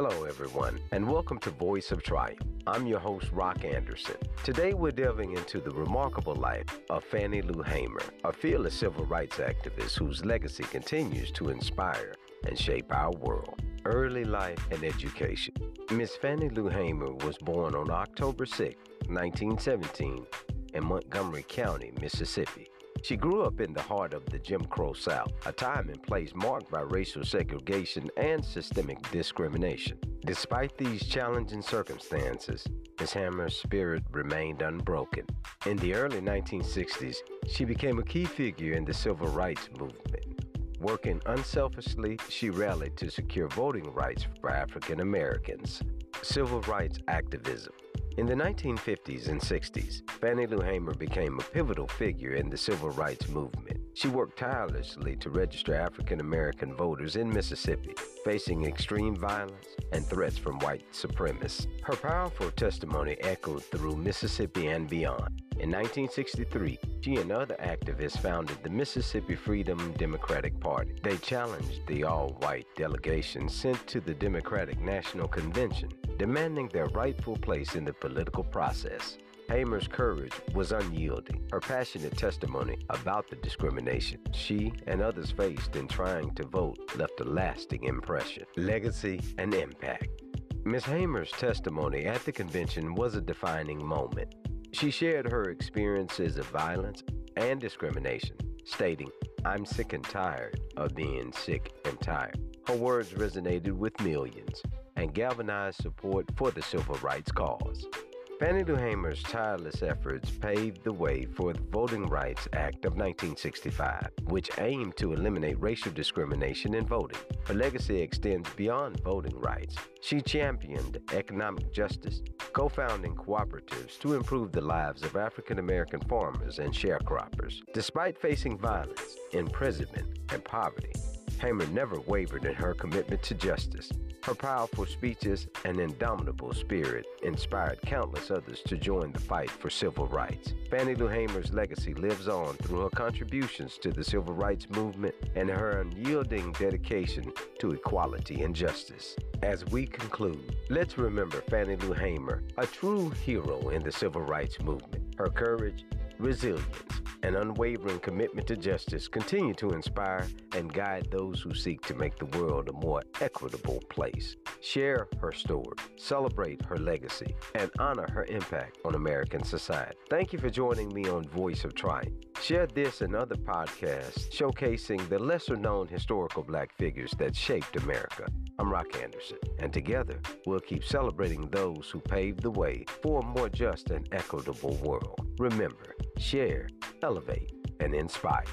Hello everyone, and welcome to Voice of Triumph. I'm your host, Rock Anderson. Today we're delving into the remarkable life of Fannie Lou Hamer, a fearless civil rights activist whose legacy continues to inspire and shape our world. Early life and education. Miss Fannie Lou Hamer was born on October 6, 1917, in Montgomery County, Mississippi. She grew up in the heart of the Jim Crow South, a time and place marked by racial segregation and systemic discrimination. Despite these challenging circumstances, Ms. Hamer's spirit remained unbroken. In the early 1960s, she became a key figure in the Civil Rights Movement. Working unselfishly, she rallied to secure voting rights for African Americans. Civil rights activism. In the 1950s and 60s, Fannie Lou Hamer became a pivotal figure in the Civil Rights Movement. She worked tirelessly to register African American voters in Mississippi, facing extreme violence and threats from white supremacists. Her powerful testimony echoed through Mississippi and beyond. In 1963, she and other activists founded the Mississippi Freedom Democratic Party. They challenged the all-white delegation sent to the Democratic National Convention, demanding their rightful place in the political process. Hamer's courage was unyielding. Her passionate testimony about the discrimination she and others faced in trying to vote left a lasting impression. Legacy and impact. Ms. Hamer's testimony at the convention was a defining moment. She shared her experiences of violence and discrimination, stating, "I'm sick and tired of being sick and tired." Her words resonated with millions and galvanized support for the civil rights cause. Fannie Lou Hamer's tireless efforts paved the way for the Voting Rights Act of 1965, which aimed to eliminate racial discrimination in voting. Her legacy extends beyond voting rights. She championed economic justice, co-founding cooperatives to improve the lives of African American farmers and sharecroppers. Despite facing violence, imprisonment, and poverty, Hamer never wavered in her commitment to justice. Her powerful speeches and indomitable spirit inspired countless others to join the fight for civil rights. Fannie Lou Hamer's legacy lives on through her contributions to the civil rights movement and her unyielding dedication to equality and justice. As we conclude, let's remember Fannie Lou Hamer, a true hero in the civil rights movement. Her courage, resilience, and unwavering commitment to justice continue to inspire and guide those who seek to make the world a more equitable place. Share her story, celebrate her legacy, and honor her impact on American society. Thank you for joining me on Voice of Triumph. Share this and other podcasts showcasing the lesser-known historical Black figures that shaped America. I'm Rock Anderson, and together we'll keep celebrating those who paved the way for a more just and equitable world. Remember, share, elevate, and inspire.